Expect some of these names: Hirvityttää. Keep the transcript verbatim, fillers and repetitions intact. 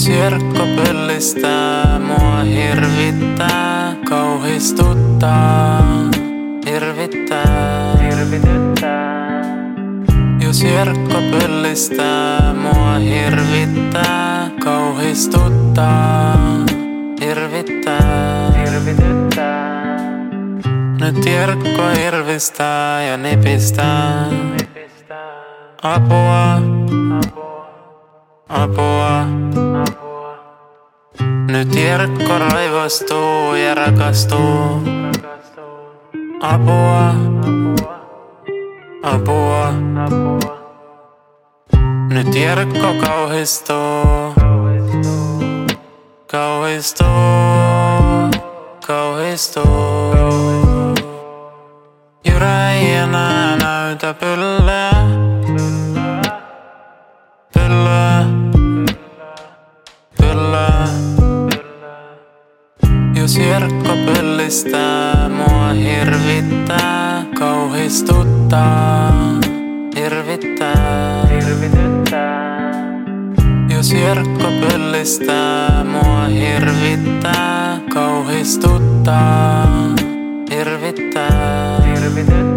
sirkko pyllistää, mua hirvittää, kauhistuttaa, hirvittää, hirvityttää. Jos sirkko pyllistää, mua hirvittää, kauhistuttaa, hirvittää, hirvityttää. Nyt jerkko hirvistää ja nipistää. Apua, apua. Nyt jerkko raivostuu ja rakastuu. Apua, apua. Nyt jerkko kauhistuu. Kauhistuu, kauhistuu. Jyrä ei enää näytä pyllyä, pyllyä, pyllyä. Jos jerkko pyllistää, mua hirvittää, kauhistuttaa, hirvittää, hirvityttää. Jos jerkko pyllistää, mua hirvittää, kauhistuttaa, hirvittää, hirvityttää.